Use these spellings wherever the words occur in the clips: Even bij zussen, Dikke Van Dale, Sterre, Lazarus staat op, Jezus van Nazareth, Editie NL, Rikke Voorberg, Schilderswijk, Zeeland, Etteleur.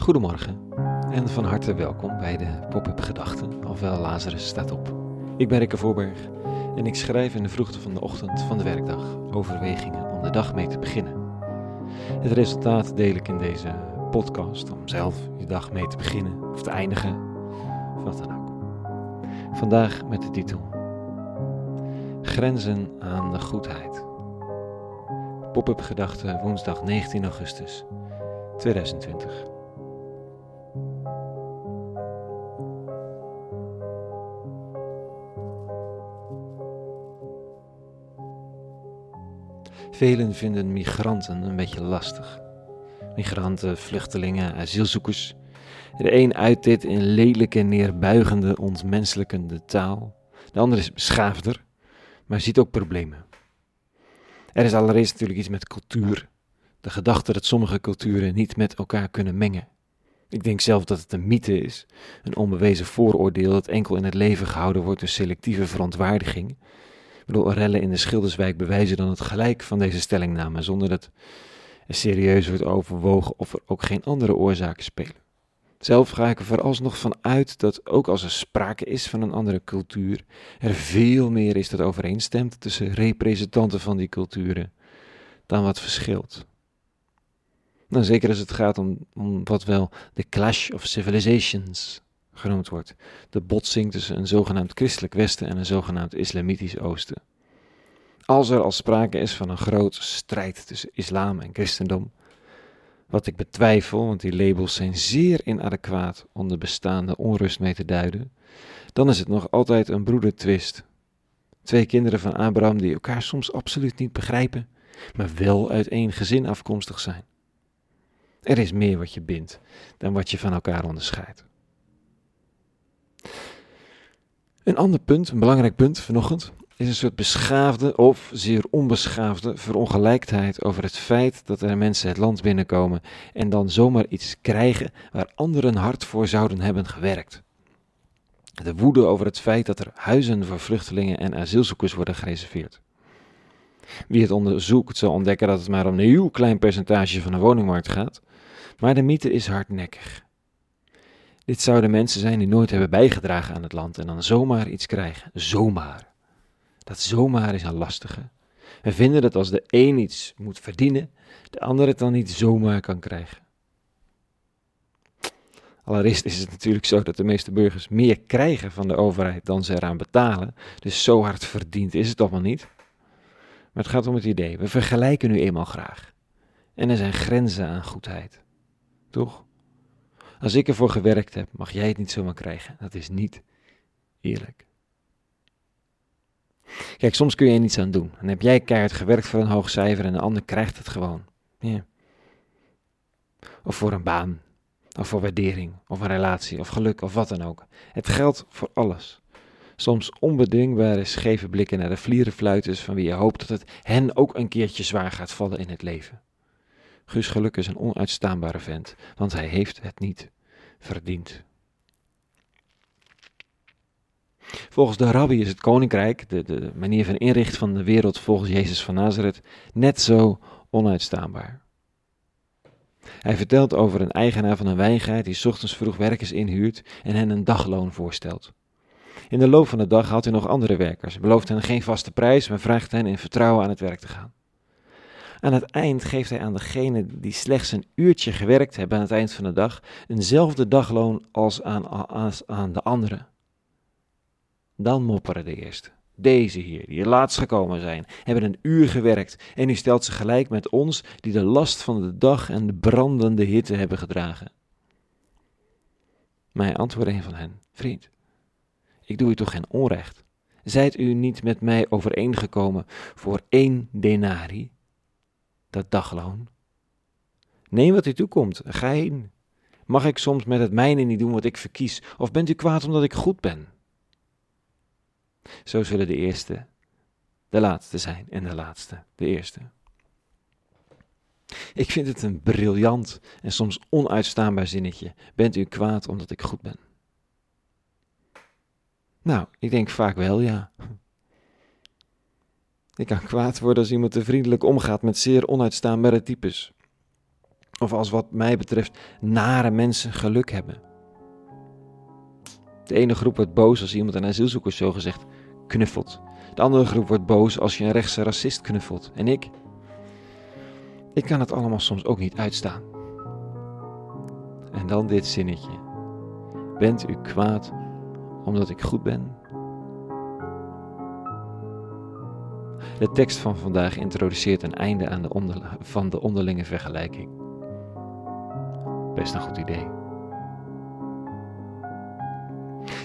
Goedemorgen en van harte welkom bij de Pop-up Gedachten, ofwel Lazarus staat op. Ik ben Rikke Voorberg en ik schrijf in de vroegte van de ochtend van de werkdag overwegingen om de dag mee te beginnen. Het resultaat deel ik in deze podcast om zelf je dag mee te beginnen of te eindigen, of wat dan ook. Vandaag met de titel Grenzen aan de goedheid. Pop-up Gedachten woensdag 19 augustus 2020. Velen vinden migranten een beetje lastig. Migranten, vluchtelingen, asielzoekers. De een uit dit in lelijke, neerbuigende, ontmenselijkende taal. De ander is beschaafder, maar ziet ook problemen. Er is allereerst natuurlijk iets met cultuur. De gedachte dat sommige culturen niet met elkaar kunnen mengen. Ik denk zelf dat het een mythe is, een onbewezen vooroordeel dat enkel in het leven gehouden wordt door selectieve verontwaardiging. Ik bedoel, rellen in de Schilderswijk bewijzen dan het gelijk van deze stellingname, zonder dat er serieus wordt overwogen of er ook geen andere oorzaken spelen. Zelf ga ik er vooralsnog van uit dat ook als er sprake is van een andere cultuur, er veel meer is dat overeenstemt tussen representanten van die culturen dan wat verschilt. Nou, zeker als het gaat om wat wel de clash of civilizations genoemd wordt. De botsing tussen een zogenaamd christelijk Westen en een zogenaamd islamitisch Oosten. Als er al sprake is van een grote strijd tussen islam en christendom, wat ik betwijfel, want die labels zijn zeer inadequaat om de bestaande onrust mee te duiden, dan is het nog altijd een broedertwist. Twee kinderen van Abraham die elkaar soms absoluut niet begrijpen, maar wel uit één gezin afkomstig zijn. Er is meer wat je bindt dan wat je van elkaar onderscheidt. Een ander punt, een belangrijk punt vanochtend, is een soort beschaafde of zeer onbeschaafde verongelijkheid over het feit dat er mensen het land binnenkomen en dan zomaar iets krijgen waar anderen hard voor zouden hebben gewerkt. De woede over het feit dat er huizen voor vluchtelingen en asielzoekers worden gereserveerd. Wie het onderzoekt zal ontdekken dat het maar om een heel klein percentage van de woningmarkt gaat, maar de mythe is hardnekkig. Dit zouden mensen zijn die nooit hebben bijgedragen aan het land en dan zomaar iets krijgen. Zomaar. Dat zomaar is een lastige. We vinden dat als de een iets moet verdienen, de ander het dan niet zomaar kan krijgen. Allereerst is het natuurlijk zo dat de meeste burgers meer krijgen van de overheid dan ze eraan betalen, dus zo hard verdiend is het allemaal niet. Maar het gaat om het idee, we vergelijken nu eenmaal graag. En er zijn grenzen aan goedheid. Toch? Als ik ervoor gewerkt heb, mag jij het niet zomaar krijgen. Dat is niet eerlijk. Kijk, soms kun je er niets aan doen. En heb jij keihard gewerkt voor een hoog cijfer en de ander krijgt het gewoon. Ja. Of voor een baan. Of voor waardering. Of een relatie. Of geluk. Of wat dan ook. Het geldt voor alles. Soms onbedingbare scheve blikken naar de vlierenfluiters van wie je hoopt dat het hen ook een keertje zwaar gaat vallen in het leven. Guus Geluk is een onuitstaanbare vent, want hij heeft het niet verdiend. Volgens de rabbi is het koninkrijk, de manier van inrichten van de wereld volgens Jezus van Nazareth, net zo onuitstaanbaar. Hij vertelt over een eigenaar van een wijngaard die 's ochtends vroeg werkers inhuurt en hen een dagloon voorstelt. In de loop van de dag haalt hij nog andere werkers, belooft hen geen vaste prijs, maar vraagt hen in vertrouwen aan het werk te gaan. Aan het eind geeft hij aan degenen die slechts een uurtje gewerkt hebben aan het eind van de dag, eenzelfde dagloon als aan de anderen. Dan mopperen de eerste. Deze hier, die er laatst gekomen zijn, hebben een uur gewerkt en u stelt ze gelijk met ons die de last van de dag en de brandende hitte hebben gedragen. Maar hij antwoordde een van hen, vriend, ik doe u toch geen onrecht? Zijt u niet met mij overeengekomen voor 1 denarii, dat dagloon? Neem wat u toekomt, ga heen. Mag ik soms met het mijne niet doen wat ik verkies, of bent u kwaad omdat ik goed ben? Zo zullen de eerste de laatste zijn en de laatste de eerste. Ik vind het een briljant en soms onuitstaanbaar zinnetje. Bent u kwaad omdat ik goed ben? Nou, ik denk vaak wel, ja. Ik kan kwaad worden als iemand te vriendelijk omgaat met zeer onuitstaanbare types. of als wat mij betreft nare mensen geluk hebben. De ene groep wordt boos als iemand een asielzoeker zogezegd knuffelt. De andere groep wordt boos als je een rechtse racist knuffelt. En ik kan het allemaal soms ook niet uitstaan. En dan dit zinnetje. Bent u kwaad omdat ik goed ben? De tekst van vandaag introduceert een einde aan de onderlinge vergelijking. Best een goed idee.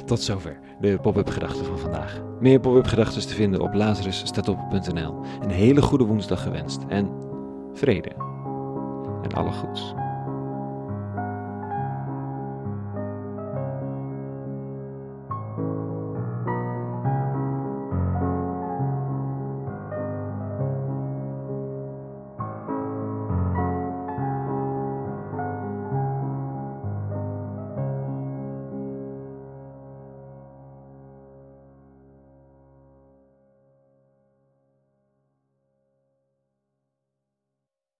Tot zover de pop-up gedachten van vandaag. Meer pop-up gedachten te vinden op lazarusstaatop.nl. Een hele goede woensdag gewenst en vrede en alle goeds.